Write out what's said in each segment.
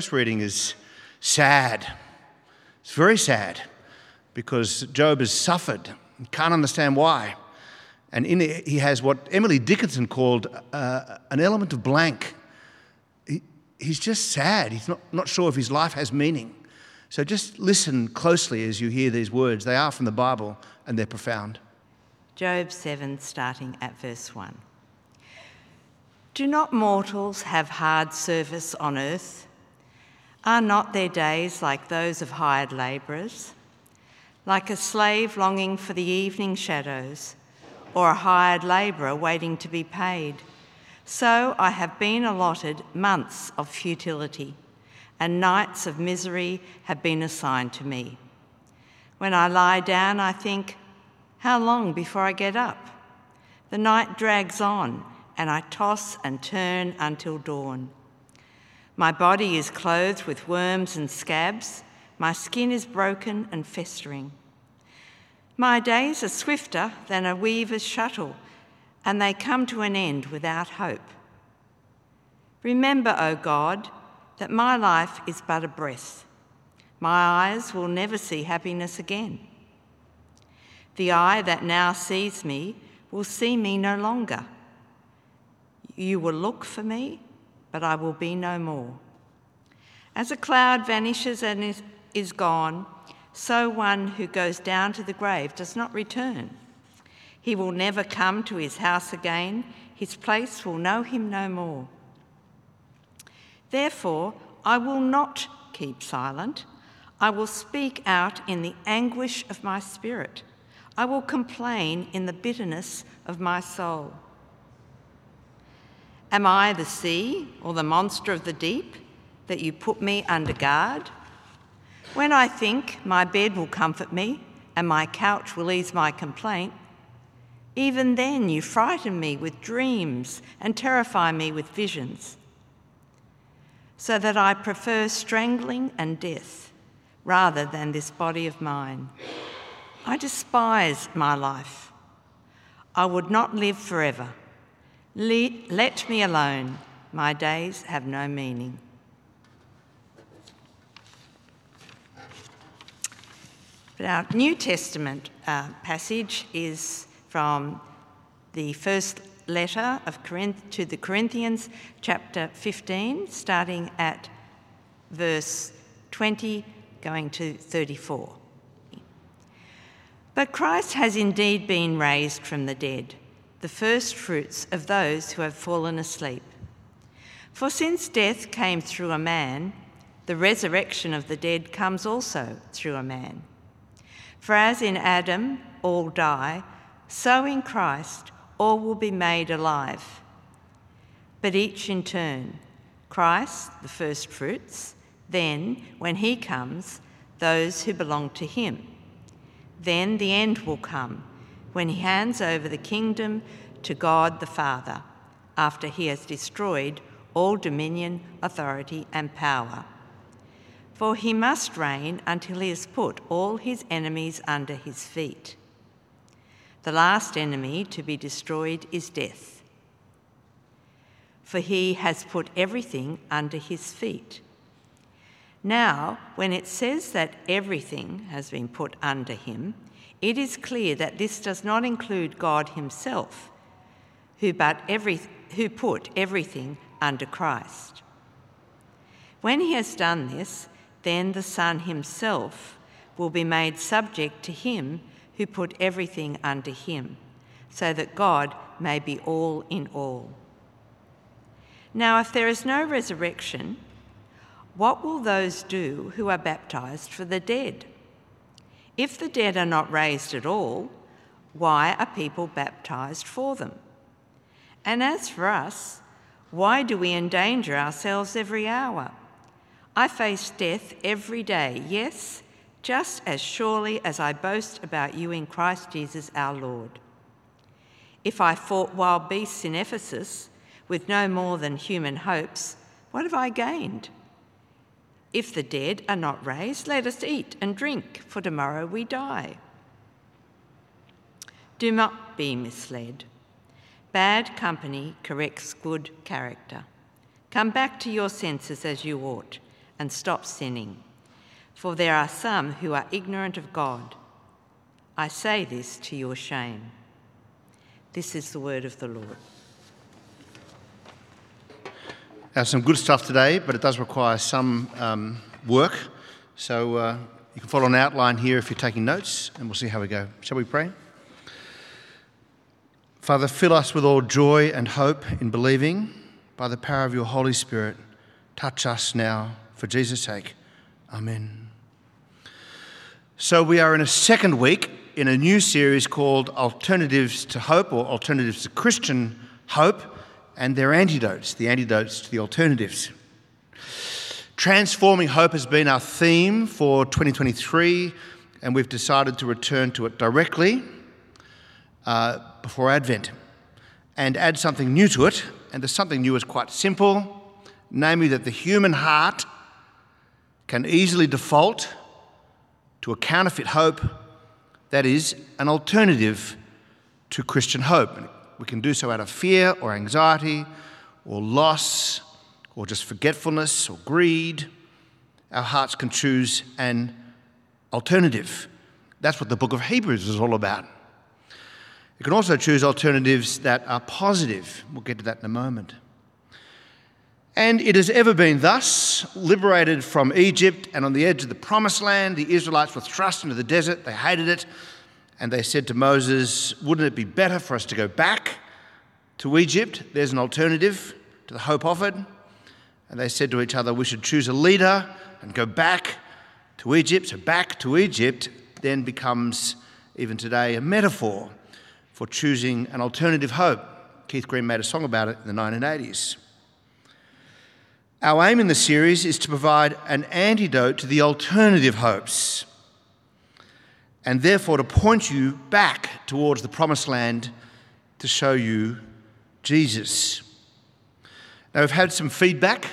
First reading is sad. It's very sad because Job has suffered and can't understand why. And in it, he has what Emily Dickinson called an element of blank. He's just sad. He's not sure if his life has meaning. So just listen closely as you hear these words. They are from the Bible and they're profound. Job 7, starting at verse 1. Do not mortals have hard service on earth? Are not their days like those of hired labourers? Like a slave longing for the evening shadows, or a hired labourer waiting to be paid. So I have been allotted months of futility, and nights of misery have been assigned to me. When I lie down, I think, how long before I get up? The night drags on, and I toss and turn until dawn. My body is clothed with worms and scabs. My skin is broken and festering. My days are swifter than a weaver's shuttle, and they come to an end without hope. Remember, O God, that my life is but a breath. My eyes will never see happiness again. The eye that now sees me will see me no longer. You will look for me, but I will be no more. As a cloud vanishes and is gone, so one who goes down to the grave does not return. He will never come to his house again. His place will know him no more. Therefore, I will not keep silent. I will speak out in the anguish of my spirit. I will complain in the bitterness of my soul. Am I the sea or the monster of the deep that you put me under guard? When I think my bed will comfort me and my couch will ease my complaint, even then you frighten me with dreams and terrify me with visions, so that I prefer strangling and death rather than this body of mine. I despise my life. I would not live forever. Let me alone. My days have no meaning. But our New Testament passage is from the first letter of to the Corinthians, chapter 15, starting at verse 20, going to 34. But Christ has indeed been raised from the dead, the first fruits of those who have fallen asleep. For since death came through a man, the resurrection of the dead comes also through a man. For as in Adam all die, so in Christ all will be made alive. But each in turn, Christ, the first fruits, then, when he comes, those who belong to him. Then the end will come, when he hands over the kingdom to God the Father, after he has destroyed all dominion, authority, and power. For he must reign until he has put all his enemies under his feet. The last enemy to be destroyed is death. For he has put everything under his feet. Now, when it says that everything has been put under him, it is clear that this does not include God himself, who put everything under Christ. When he has done this, then the Son himself will be made subject to him who put everything under him, so that God may be all in all. Now, if there is no resurrection, what will those do who are baptized for the dead? If the dead are not raised at all, why are people baptized for them? And as for us, why do we endanger ourselves every hour? I face death every day, yes, just as surely as I boast about you in Christ Jesus our Lord. If I fought wild beasts in Ephesus with no more than human hopes, what have I gained? If the dead are not raised, let us eat and drink, for tomorrow we die. Do not be misled. Bad company corrupts good character. Come back to your senses as you ought, and stop sinning, for there are some who are ignorant of God. I say this to your shame. This is the word of the Lord. Some good stuff today, but it does require some work. So you can follow an outline here if you're taking notes, and we'll see how we go. Shall we pray? Father, fill us with all joy and hope in believing. By the power of your Holy Spirit, touch us now, for Jesus' sake. Amen. So we are in a second week in a new series called Alternatives to Hope, or Alternatives to Christian Hope, and their antidotes, the antidotes to the alternatives. Transforming hope has been our theme for 2023, and we've decided to return to it directly before Advent and add something new to it. And the something new is quite simple, namely that the human heart can easily default to a counterfeit hope that is an alternative to Christian hope. We can do so out of fear or anxiety or loss or just forgetfulness or greed. Our hearts can choose an alternative. That's what the book of Hebrews is all about. You can also choose alternatives that are positive. We'll get to that in a moment. And it has ever been thus. Liberated from Egypt and on the edge of the Promised Land, the Israelites were thrust into the desert. They hated it. And they said to Moses, wouldn't it be better for us to go back to Egypt? There's an alternative to the hope offered. And they said to each other, we should choose a leader and go back to Egypt. So back to Egypt then becomes, even today, a metaphor for choosing an alternative hope. Keith Green made a song about it in the 1980s. Our aim in the series is to provide an antidote to the alternative hopes, and therefore to point you back towards the Promised Land to show you Jesus. Now, we've had some feedback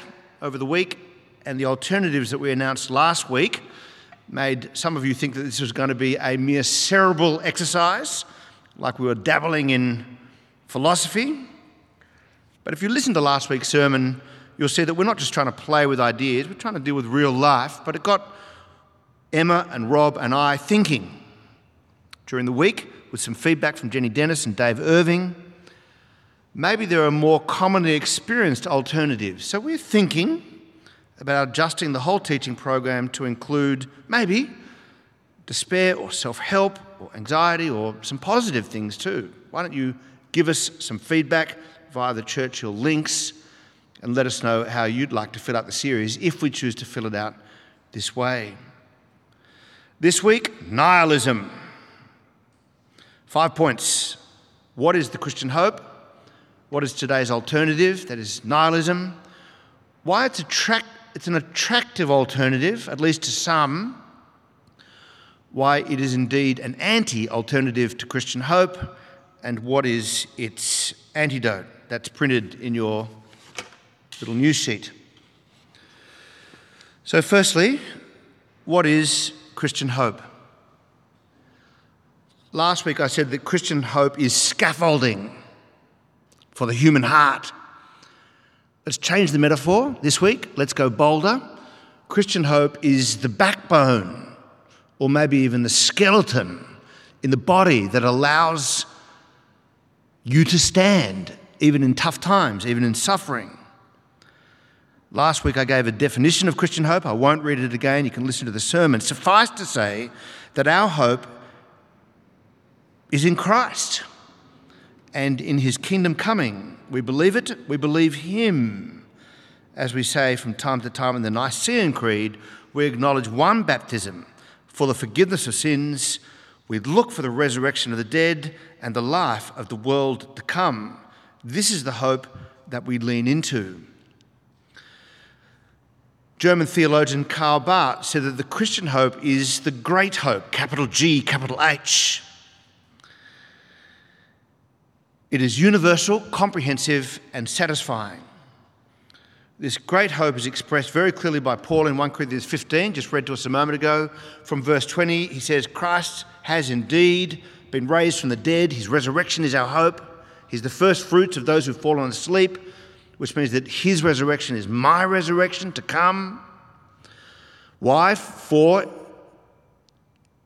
over the week, and the alternatives that we announced last week made some of you think that this was going to be a mere cerebral exercise, like we were dabbling in philosophy. But if you listen to last week's sermon, you'll see that we're not just trying to play with ideas, we're trying to deal with real life, but it got Emma and Rob and I thinking during the week with some feedback from Jenny Dennis and Dave Irving. Maybe there are more commonly experienced alternatives. So we're thinking about adjusting the whole teaching program to include maybe despair or self-help or anxiety or some positive things too. Why don't you give us some feedback via the Churchill links and let us know how you'd like to fill out the series if we choose to fill it out this way. This week, nihilism. 5 points. What is the Christian hope? What is today's alternative? That is nihilism. Why it's an attractive alternative, at least to some. Why it is indeed an anti-alternative to Christian hope, and what is its antidote? That's printed in your little news sheet. So firstly, what is Christian hope? Last week I said that Christian hope is scaffolding for the human heart. Let's change the metaphor this week. Let's go bolder. Christian hope is the backbone, or maybe even the skeleton in the body that allows you to stand, even in tough times, even in suffering. Last week I gave a definition of Christian hope. I won't read it again. You can listen to the sermon. Suffice to say that our hope is in Christ and in his kingdom coming. We believe it. We believe him. As we say from time to time in the Nicene Creed, we acknowledge one baptism for the forgiveness of sins. We look for the resurrection of the dead and the life of the world to come. This is the hope that we lean into. German theologian Karl Barth said that the Christian hope is the great hope, capital G, capital H. It is universal, comprehensive, and satisfying. This great hope is expressed very clearly by Paul in 1 Corinthians 15, just read to us a moment ago. From verse 20, he says, Christ has indeed been raised from the dead. His resurrection is our hope. He's the first fruits of those who've fallen asleep, which means that his resurrection is my resurrection to come. Why? For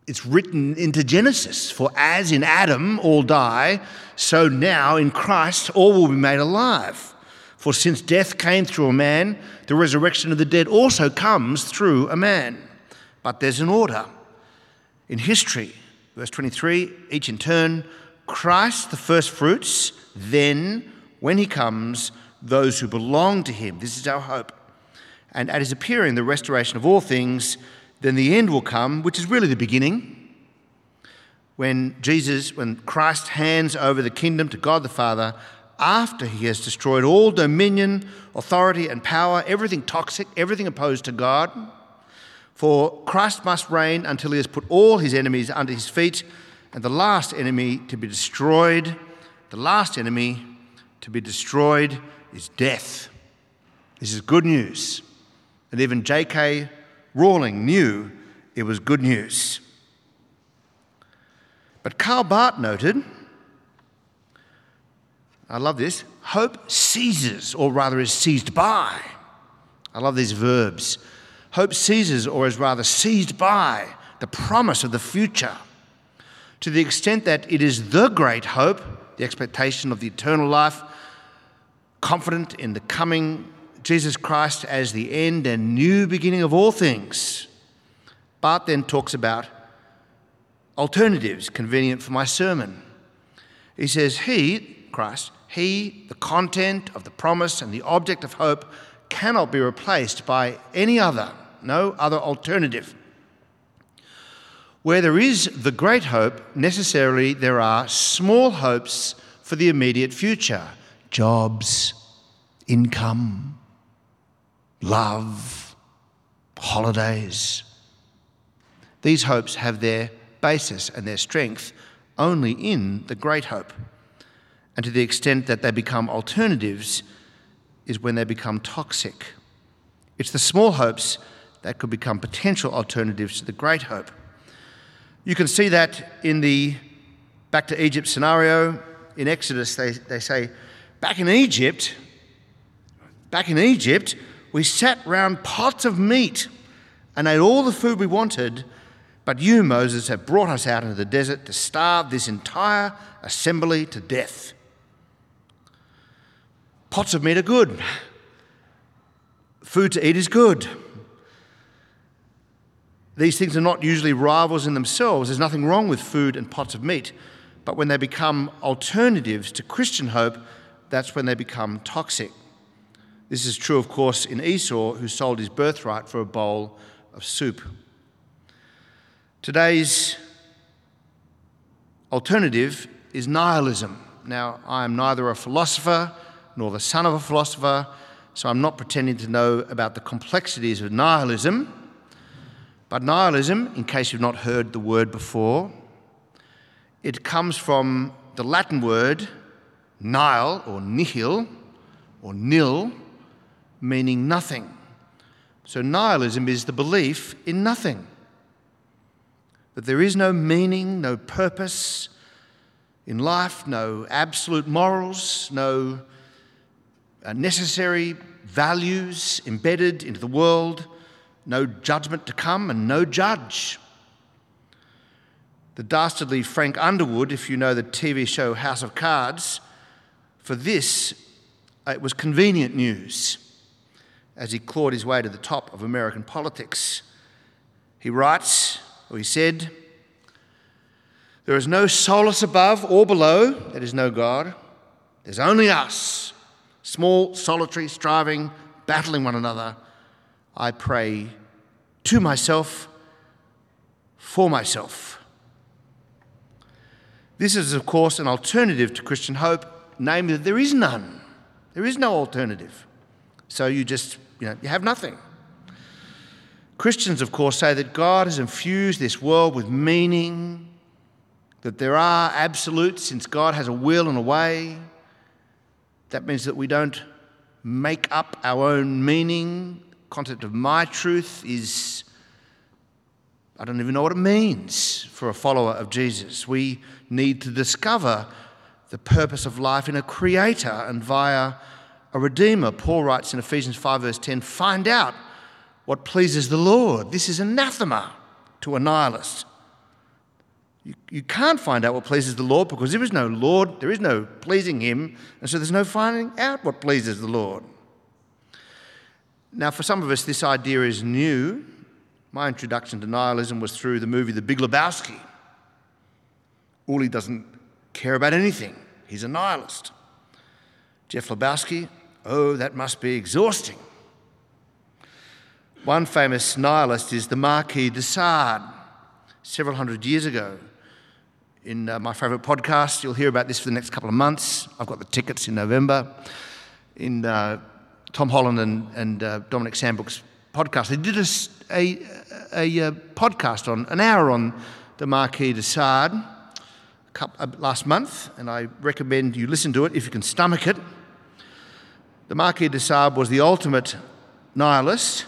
it's written into Genesis, for as in Adam all die, so now in Christ all will be made alive. For since death came through a man, the resurrection of the dead also comes through a man. But there's an order. In history, verse 23, each in turn, Christ the first fruits, then when he comes, those who belong to him. This is our hope. And at his appearing, the restoration of all things, then the end will come, which is really the beginning, when Christ hands over the kingdom to God the Father after he has destroyed all dominion, authority and power, everything toxic, everything opposed to God. For Christ must reign until he has put all his enemies under his feet, and the last enemy to be destroyed is death. This is good news. And even J.K. Rowling knew it was good news. But Karl Barth noted, I love this, hope seizes, or rather is seized by. I love these verbs. Hope seizes, or is rather seized by, the promise of the future, to the extent that it is the great hope, the expectation of the eternal life, confident in the coming Jesus Christ as the end and new beginning of all things. Barth then talks about alternatives convenient for my sermon. He says, Christ, the content of the promise and the object of hope, cannot be replaced by any other, no other alternative. Where there is the great hope, necessarily there are small hopes for the immediate future. Jobs, income, love, holidays. These hopes have their basis and their strength only in the great hope. And to the extent that they become alternatives is when they become toxic. It's the small hopes that could become potential alternatives to the great hope. You can see that in the back to Egypt scenario. In Exodus, they say, back in Egypt, we sat round pots of meat and ate all the food we wanted, but you, Moses, have brought us out into the desert to starve this entire assembly to death. Pots of meat are good. Food to eat is good. These things are not usually rivals in themselves. There's nothing wrong with food and pots of meat, but when they become alternatives to Christian hope, that's when they become toxic. This is true, of course, in Esau, who sold his birthright for a bowl of soup. Today's alternative is nihilism. Now, I am neither a philosopher nor the son of a philosopher, so I'm not pretending to know about the complexities of nihilism. But nihilism, in case you've not heard the word before, it comes from the Latin word nihil, or nihil, or nil, meaning nothing. So nihilism is the belief in nothing, that there is no meaning, no purpose in life, no absolute morals, no necessary values embedded into the world, no judgment to come and no judge. The dastardly Frank Underwood, if you know the TV show House of Cards, for this, it was convenient news as he clawed his way to the top of American politics. He said, "There is no solace above or below, there is no God. There's only us, small, solitary, striving, battling one another. I pray to myself, for myself." This is, of course, an alternative to Christian hope, namely that there is none. There is no alternative. So you have nothing. Christians, of course, say that God has infused this world with meaning, that there are absolutes since God has a will and a way. That means that we don't make up our own meaning. The concept of my truth is, I don't even know what it means for a follower of Jesus. We need to discover the purpose of life in a creator and via a redeemer. Paul writes in Ephesians 5 verse 10, find out what pleases the Lord. This is anathema to a nihilist. You can't find out what pleases the Lord because there is no Lord, there is no pleasing him, and so there's no finding out what pleases the Lord. Now, for some of us, this idea is new. My introduction to nihilism was through the movie The Big Lebowski. Uli doesn't care about anything. He's a nihilist. Jeff Lebowski, oh, that must be exhausting. One famous nihilist is the Marquis de Sade, several hundred years ago. In my favourite podcast, you'll hear about this for the next couple of months. I've got the tickets in November. In Tom Holland and Dominic Sandbrook's podcast, they did a podcast on an hour on the Marquis de Sade last month, and I recommend you listen to it if you can stomach it. The Marquis de Sade was the ultimate nihilist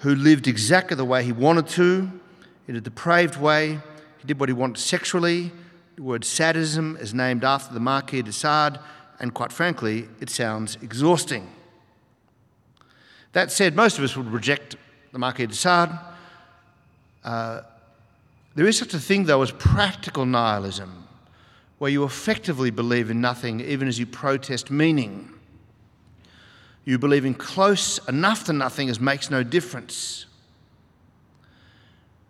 who lived exactly the way he wanted to, in a depraved way. He did what he wanted sexually. The word sadism is named after the Marquis de Sade, and quite frankly, it sounds exhausting. That said, most of us would reject the Marquis de Sade. There is such a thing, though, as practical nihilism, where you effectively believe in nothing, even as you protest meaning. You believe in close enough to nothing as makes no difference.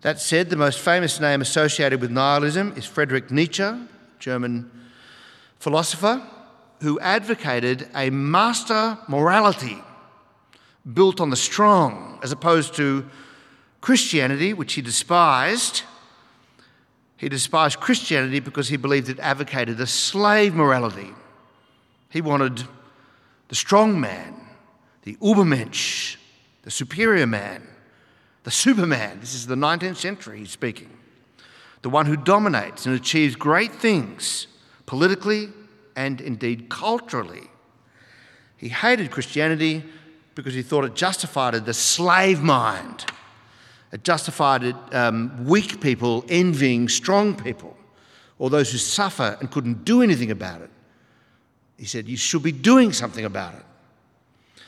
That said, the most famous name associated with nihilism is Friedrich Nietzsche, German philosopher, who advocated a master morality built on the strong, as opposed to Christianity, which he despised. He despised Christianity because he believed it advocated a slave morality. He wanted the strong man, the Übermensch, the superior man, the superman. This is the 19th century he's speaking. The one who dominates and achieves great things politically and indeed culturally. He hated Christianity because he thought it justified the slave mind. It justified weak people envying strong people, or those who suffer and couldn't do anything about it. He said, you should be doing something about it.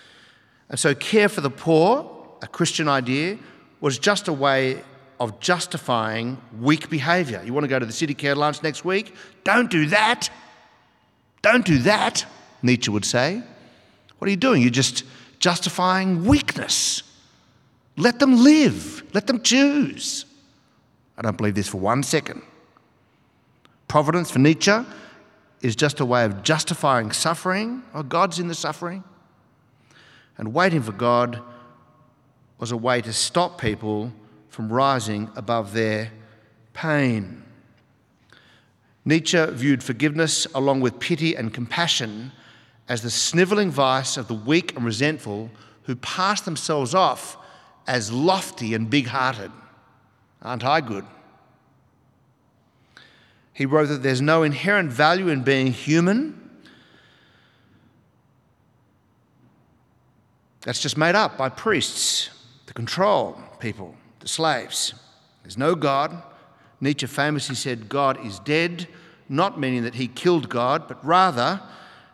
And so care for the poor, a Christian idea, was just a way of justifying weak behaviour. You want to go to the city care lunch next week? Don't do that. Don't do that, Nietzsche would say. What are you doing? You're just justifying weakness. Let them live. Let them choose. I don't believe this for 1 second. Providence for Nietzsche is just a way of justifying suffering. Oh, God's in the suffering. And waiting for God was a way to stop people from rising above their pain. Nietzsche viewed forgiveness along with pity and compassion as the snivelling vice of the weak and resentful who pass themselves off as lofty and big-hearted. Aren't I good? He wrote that there's no inherent value in being human. That's just made up by priests to control people, the slaves. There's no God. Nietzsche famously said, God is dead, not meaning that he killed God, but rather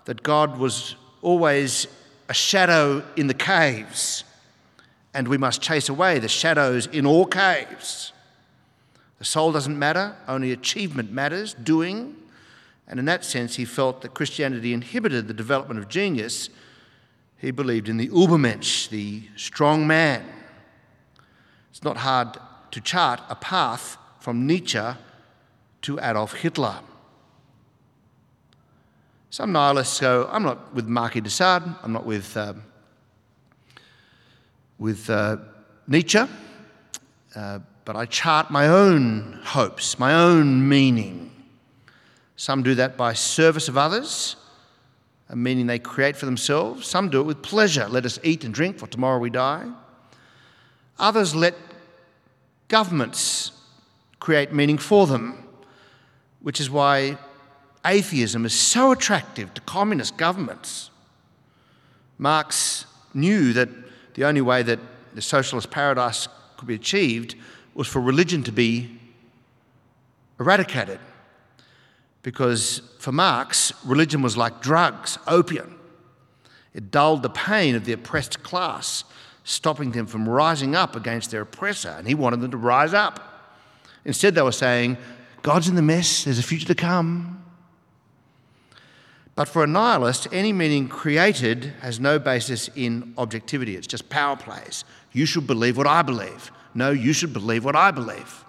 that God was always a shadow in the caves, and we must chase away the shadows in all caves. The soul doesn't matter, only achievement matters, doing. And in that sense, he felt that Christianity inhibited the development of genius. He believed in the Übermensch, the strong man. It's not hard to chart a path from Nietzsche to Adolf Hitler. Some nihilists go, I'm not with Marquis de Sade, I'm not with Nietzsche, but I chart my own hopes, my own meaning. Some do that by service of others, a meaning they create for themselves. Some do it with pleasure. Let us eat and drink, for tomorrow we die. Others let governments create meaning for them, which is why atheism is so attractive to communist governments. Marx knew that the only way that the socialist paradise could be achieved was for religion to be eradicated. Because for Marx, religion was like drugs, opium. It dulled the pain of the oppressed class, stopping them from rising up against their oppressor, and he wanted them to rise up. Instead, they were saying, God's in the mess, there's a future to come. But for a nihilist, any meaning created has no basis in objectivity. It's just power plays. You should believe what I believe. No, you should believe what I believe.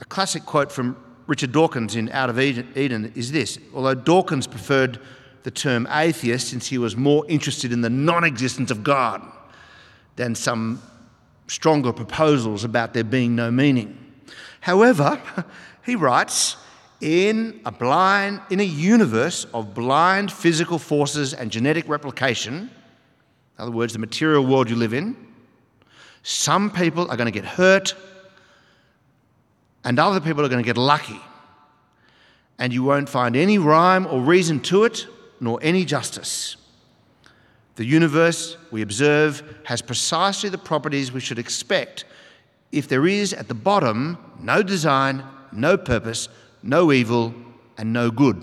A classic quote from Richard Dawkins in Out of Eden is this: although Dawkins preferred the term atheist since he was more interested in the non-existence of God than some stronger proposals about there being no meaning. However, he writes, in a universe of blind physical forces and genetic replication, in other words, the material world you live in, some people are going to get hurt and other people are going to get lucky, and you won't find any rhyme or reason to it, nor any justice. The universe we observe has precisely the properties we should expect if there is at the bottom no design, no purpose, no evil, and no good.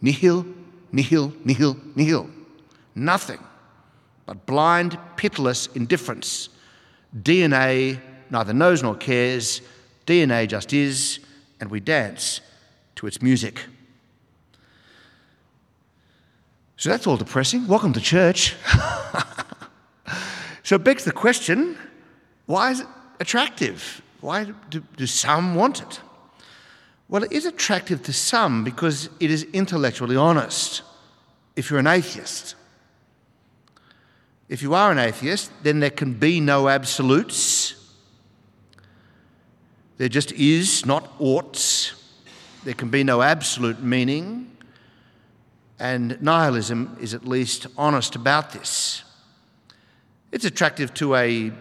Nihil, nihil, nihil, nihil. Nothing but blind, pitiless indifference. DNA neither knows nor cares. DNA just is, and we dance to its music. So that's all depressing. Welcome to church. So it begs the question, why is it attractive? Why do some want it? Well, it is attractive to some because it is intellectually honest, if you're an atheist. If you are an atheist, then there can be no absolutes. There just is, not oughts. There can be no absolute meaning. And nihilism is at least honest about this. It's attractive to a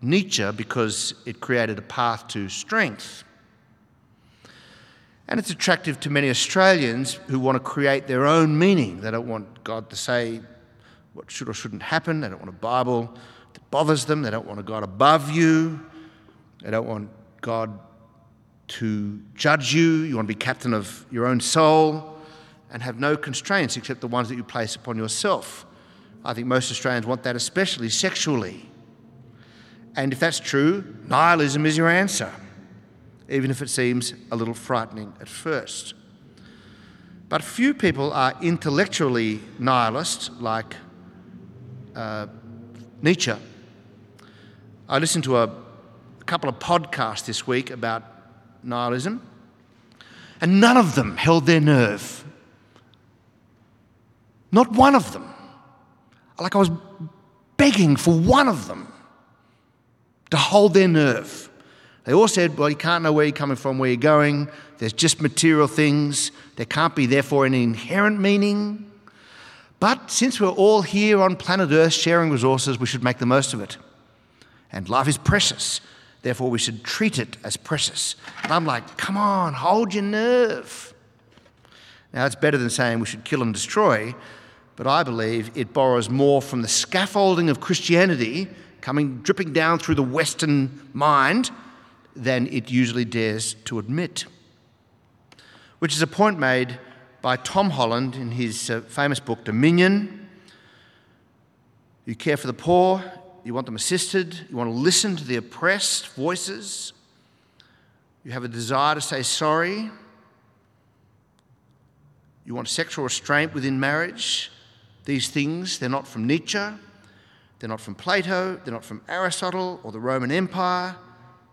Nietzsche because it created a path to strength. And it's attractive to many Australians who want to create their own meaning. They don't want God to say what should or shouldn't happen. They don't want a Bible that bothers them. They don't want a God above you. They don't want God to judge you. You want to be captain of your own soul and have no constraints except the ones that you place upon yourself. I think most Australians want that, especially sexually. And if that's true, nihilism is your answer, even if it seems a little frightening at first. But few people are intellectually nihilist like Nietzsche. I listened to a couple of podcasts this week about nihilism, and none of them held their nerve. Not one of them. Like I was begging for one of them to hold their nerve. They all said, well, you can't know where you're coming from, where you're going. There's just material things. There can't be, therefore, any inherent meaning. But since we're all here on planet Earth sharing resources, we should make the most of it. And life is precious. Therefore, we should treat it as precious. And I'm like, come on, hold your nerve. Now, it's better than saying we should kill and destroy, but I believe it borrows more from the scaffolding of Christianity dripping down through the Western mind than it usually dares to admit, which is a point made by Tom Holland in his famous book, Dominion. You care for the poor, you want them assisted, you want to listen to the oppressed voices, you have a desire to say sorry, you want sexual restraint within marriage. These things, they're not from Nietzsche, they're not from Plato, they're not from Aristotle or the Roman Empire.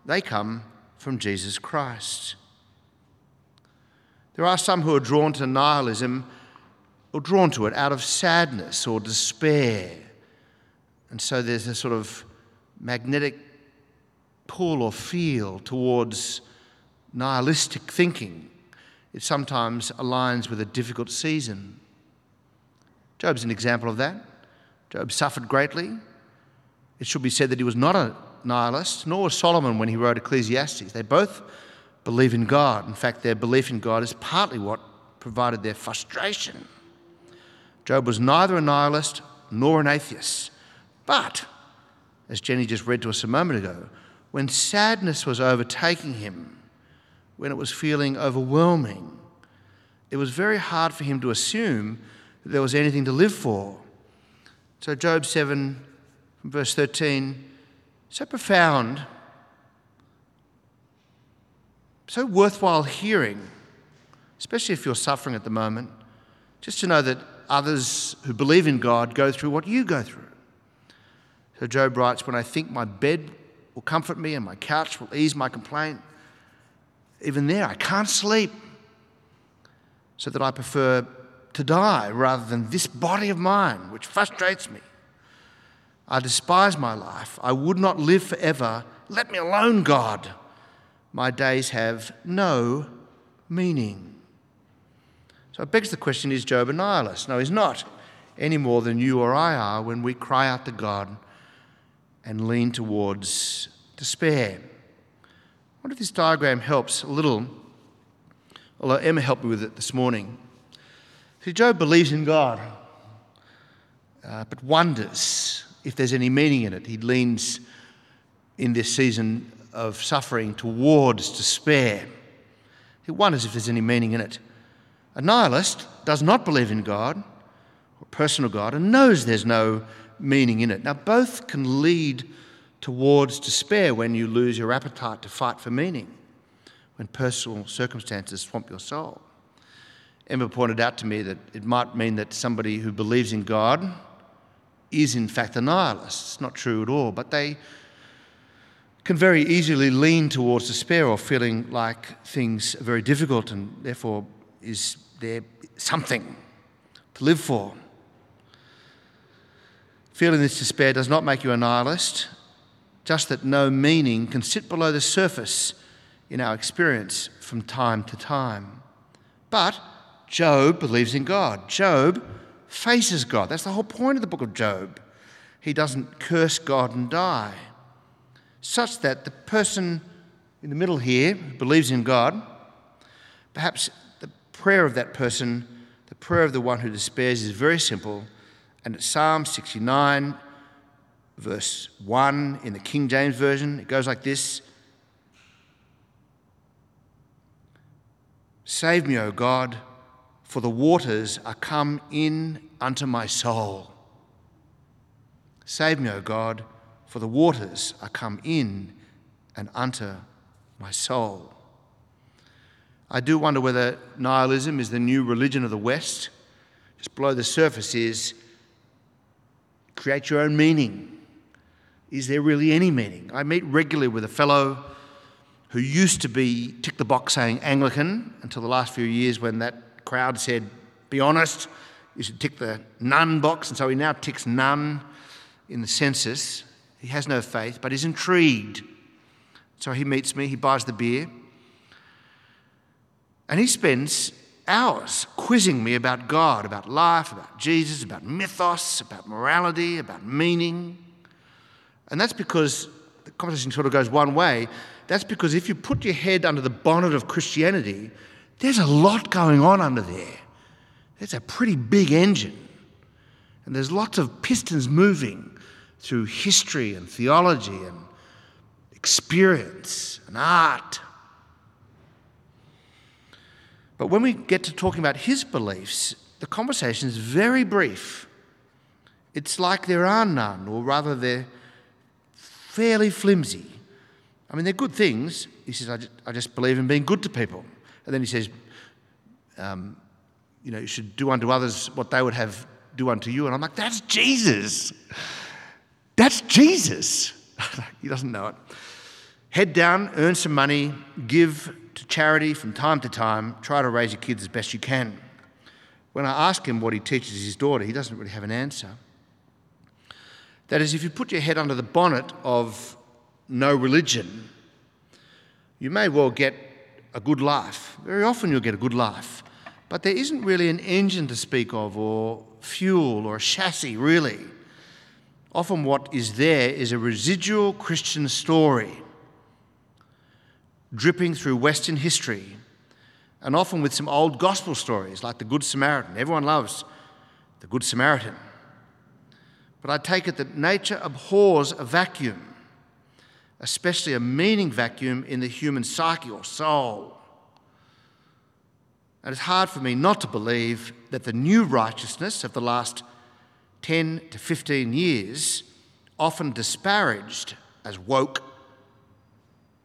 They come from Jesus Christ. There are some who are drawn to nihilism or drawn to it out of sadness or despair. And so there's a sort of magnetic pull or feel towards nihilistic thinking. It sometimes aligns with a difficult season. Job's an example of that. Job suffered greatly. It should be said that he was not a nihilist, nor was Solomon when he wrote Ecclesiastes. They both believe in God. In fact, their belief in God is partly what provided their frustration. Job was neither a nihilist nor an atheist. But, as Jenny just read to us a moment ago, when sadness was overtaking him, when it was feeling overwhelming, it was very hard for him to assume that there was anything to live for. So Job 7, verse 13, so profound, so worthwhile hearing, especially if you're suffering at the moment, just to know that others who believe in God go through what you go through. So Job writes, when I think my bed will comfort me and my couch will ease my complaint, even there I can't sleep, so that I prefer to die rather than this body of mine, which frustrates me. I despise my life. I would not live forever. Let me alone, God. My days have no meaning. So it begs the question, is Job a nihilist? No, he's not, any more than you or I are when we cry out to God and lean towards despair. I wonder if this diagram helps a little, although Emma helped me with it this morning. See, Job believes in God, but wonders if there's any meaning in it. He leans in this season of suffering towards despair. He wonders if there's any meaning in it. A nihilist does not believe in God, or personal God, and knows there's no meaning in it. Now, both can lead towards despair when you lose your appetite to fight for meaning, when personal circumstances swamp your soul. Emma pointed out to me that it might mean that somebody who believes in God is in fact a nihilist. It's not true at all, but they can very easily lean towards despair or feeling like things are very difficult and therefore is there something to live for. Feeling this despair does not make you a nihilist, just that no meaning can sit below the surface in our experience from time to time. But Job believes in God. Job faces God. That's the whole point of the book of Job. He doesn't curse God and die, such that the person in the middle here who believes in God, perhaps the prayer of that person, the prayer of the one who despairs, is very simple. And it's Psalm 69, verse 1 in the King James Version. It goes like this. Save me, O God, for the waters are come in unto my soul. Save me, O God, for the waters are come in and unto my soul. I do wonder whether nihilism is the new religion of the West. Just below the surface is create your own meaning. Is there really any meaning? I meet regularly with a fellow who used to be tick the box saying Anglican until the last few years when that crowd said, be honest, you should tick the none box. And so he now ticks none in the census. He has no faith, but he's intrigued. So he meets me, he buys the beer, and he spends hours quizzing me about God, about life, about Jesus, about mythos, about morality, about meaning. And that's because the conversation sort of goes one way. That's because if you put your head under the bonnet of Christianity, there's a lot going on under there. It's a pretty big engine. And there's lots of pistons moving through history and theology and experience and art. But when we get to talking about his beliefs, the conversation is very brief. It's like there are none, or rather they're fairly flimsy. I mean, they're good things. He says, I just believe in being good to people. And then he says, you should do unto others what they would have do unto you. And I'm like, that's Jesus. That's Jesus. He doesn't know it. Head down, earn some money, give to charity from time to time, try to raise your kids as best you can. When I ask him what he teaches his daughter, he doesn't really have an answer. That is, if you put your head under the bonnet of no religion, you may well get a good life. Very often you'll get a good life, but there isn't really an engine to speak of, or fuel, or a chassis, really. Often what is there is a residual Christian story dripping through Western history, and often with some old gospel stories like the Good Samaritan. Everyone loves the Good Samaritan. But I take it that nature abhors a vacuum, especially a meaning vacuum in the human psyche or soul. And it's hard for me not to believe that the new righteousness of the last 10 to 15 years often disparaged as woke,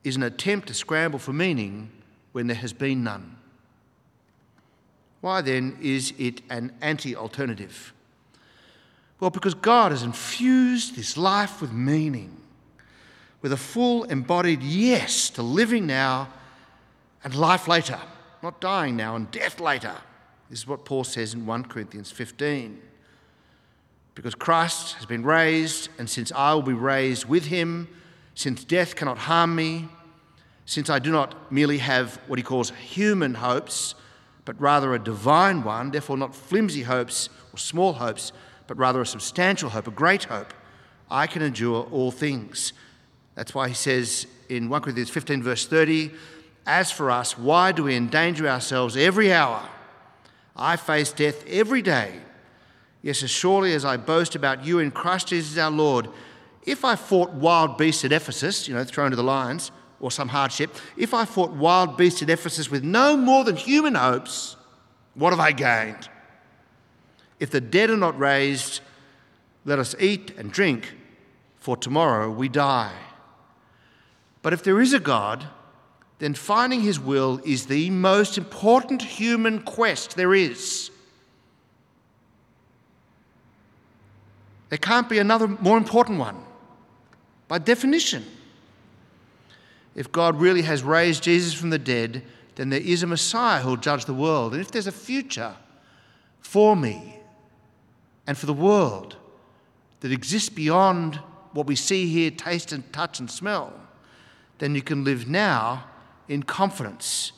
is an attempt to scramble for meaning when there has been none. Why then is it an anti-alternative? Well, because God has infused this life with meaning, with a full embodied yes to living now and life later, not dying now and death later. This is what Paul says in 1 Corinthians 15. Because Christ has been raised, and since I will be raised with him, since death cannot harm me, since I do not merely have what he calls human hopes, but rather a divine one, therefore not flimsy hopes or small hopes, but rather a substantial hope, a great hope, I can endure all things. That's why he says in 1 Corinthians 15, verse 30, as for us, why do we endanger ourselves every hour? I face death every day. Yes, as surely as I boast about you in Christ Jesus our Lord, if I fought wild beasts at Ephesus, thrown to the lions, or some hardship, if I fought wild beasts at Ephesus with no more than human hopes, what have I gained? If the dead are not raised, let us eat and drink, for tomorrow we die. But if there is a God, then finding his will is the most important human quest there is. There can't be another more important one, by definition. If God really has raised Jesus from the dead, then there is a Messiah who will judge the world. And if there's a future for me and for the world that exists beyond what we see, hear, taste and touch and smell, then you can live now in confidence.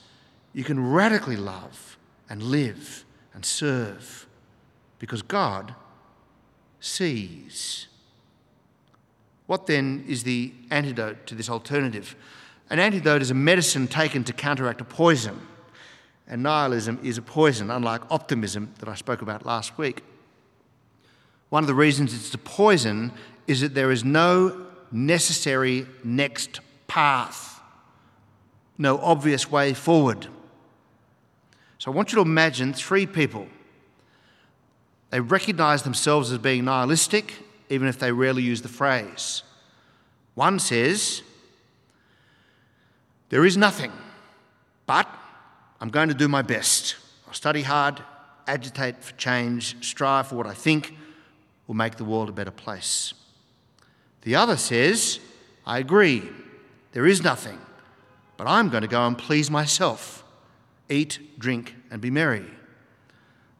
You can radically love and live and serve because God sees. What then is the antidote to this alternative? An antidote is a medicine taken to counteract a poison. And nihilism is a poison, unlike optimism that I spoke about last week. One of the reasons it's a poison is that there is no necessary next path, no obvious way forward. So I want you to imagine three people. They recognize themselves as being nihilistic, even if they rarely use the phrase. One says, there is nothing, but I'm going to do my best. I'll study hard, agitate for change, strive for what I think will make the world a better place. The other says, I agree, there is nothing, but I'm going to go and please myself, eat, drink, and be merry.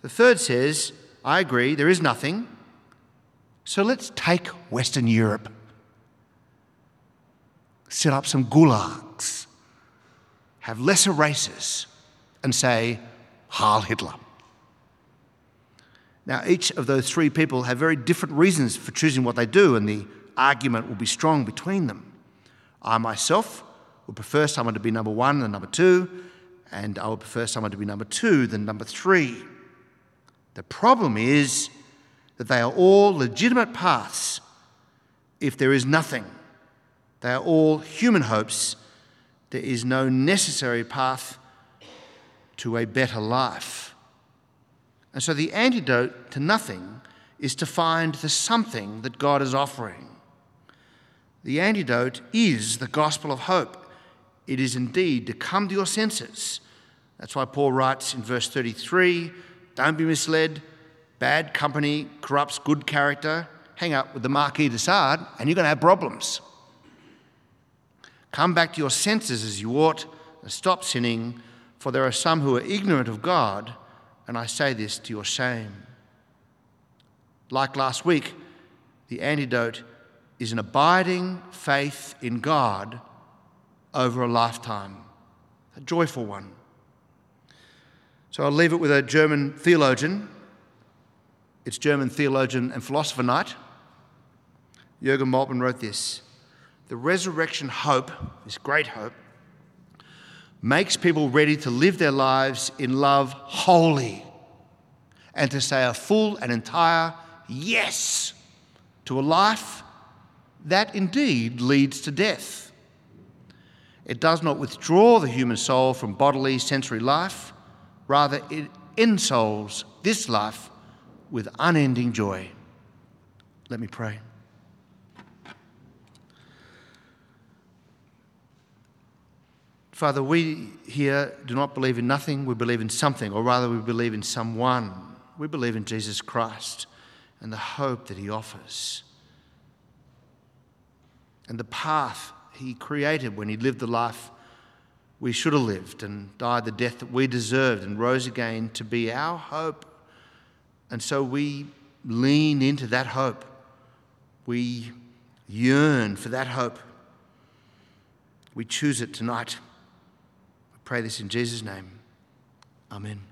The third says, I agree, there is nothing, so let's take Western Europe, set up some gulags, have lesser races, and say, Heil Hitler. Now, each of those three people have very different reasons for choosing what they do, and the argument will be strong between them. I myself would prefer someone to be number one than number two, and I would prefer someone to be number two than number three. The problem is that they are all legitimate paths if there is nothing. They are all human hopes. There is no necessary path to a better life. And so the antidote to nothing is to find the something that God is offering. The antidote is the gospel of hope. It is indeed to come to your senses. That's why Paul writes in verse 33, don't be misled. Bad company corrupts good character. Hang out with the Marquis de Sade and you're going to have problems. Come back to your senses as you ought and stop sinning, for there are some who are ignorant of God, and I say this to your shame. Like last week, the antidote is an abiding faith in God over a lifetime, a joyful one. So I'll leave it with a German theologian. It's German theologian and philosopher night. Jürgen Moltmann wrote this. The resurrection hope, this great hope, makes people ready to live their lives in love wholly and to say a full and entire yes to a life that indeed leads to death. It does not withdraw the human soul from bodily, sensory life. Rather, it ensouls this life with unending joy. Let me pray. Father, we here do not believe in nothing, we believe in something, or rather we believe in someone. We believe in Jesus Christ and the hope that he offers and the path he created when he lived the life we should have lived and died the death that we deserved and rose again to be our hope. And so we lean into that hope. We yearn for that hope. We choose it tonight. We pray this in Jesus' name. Amen.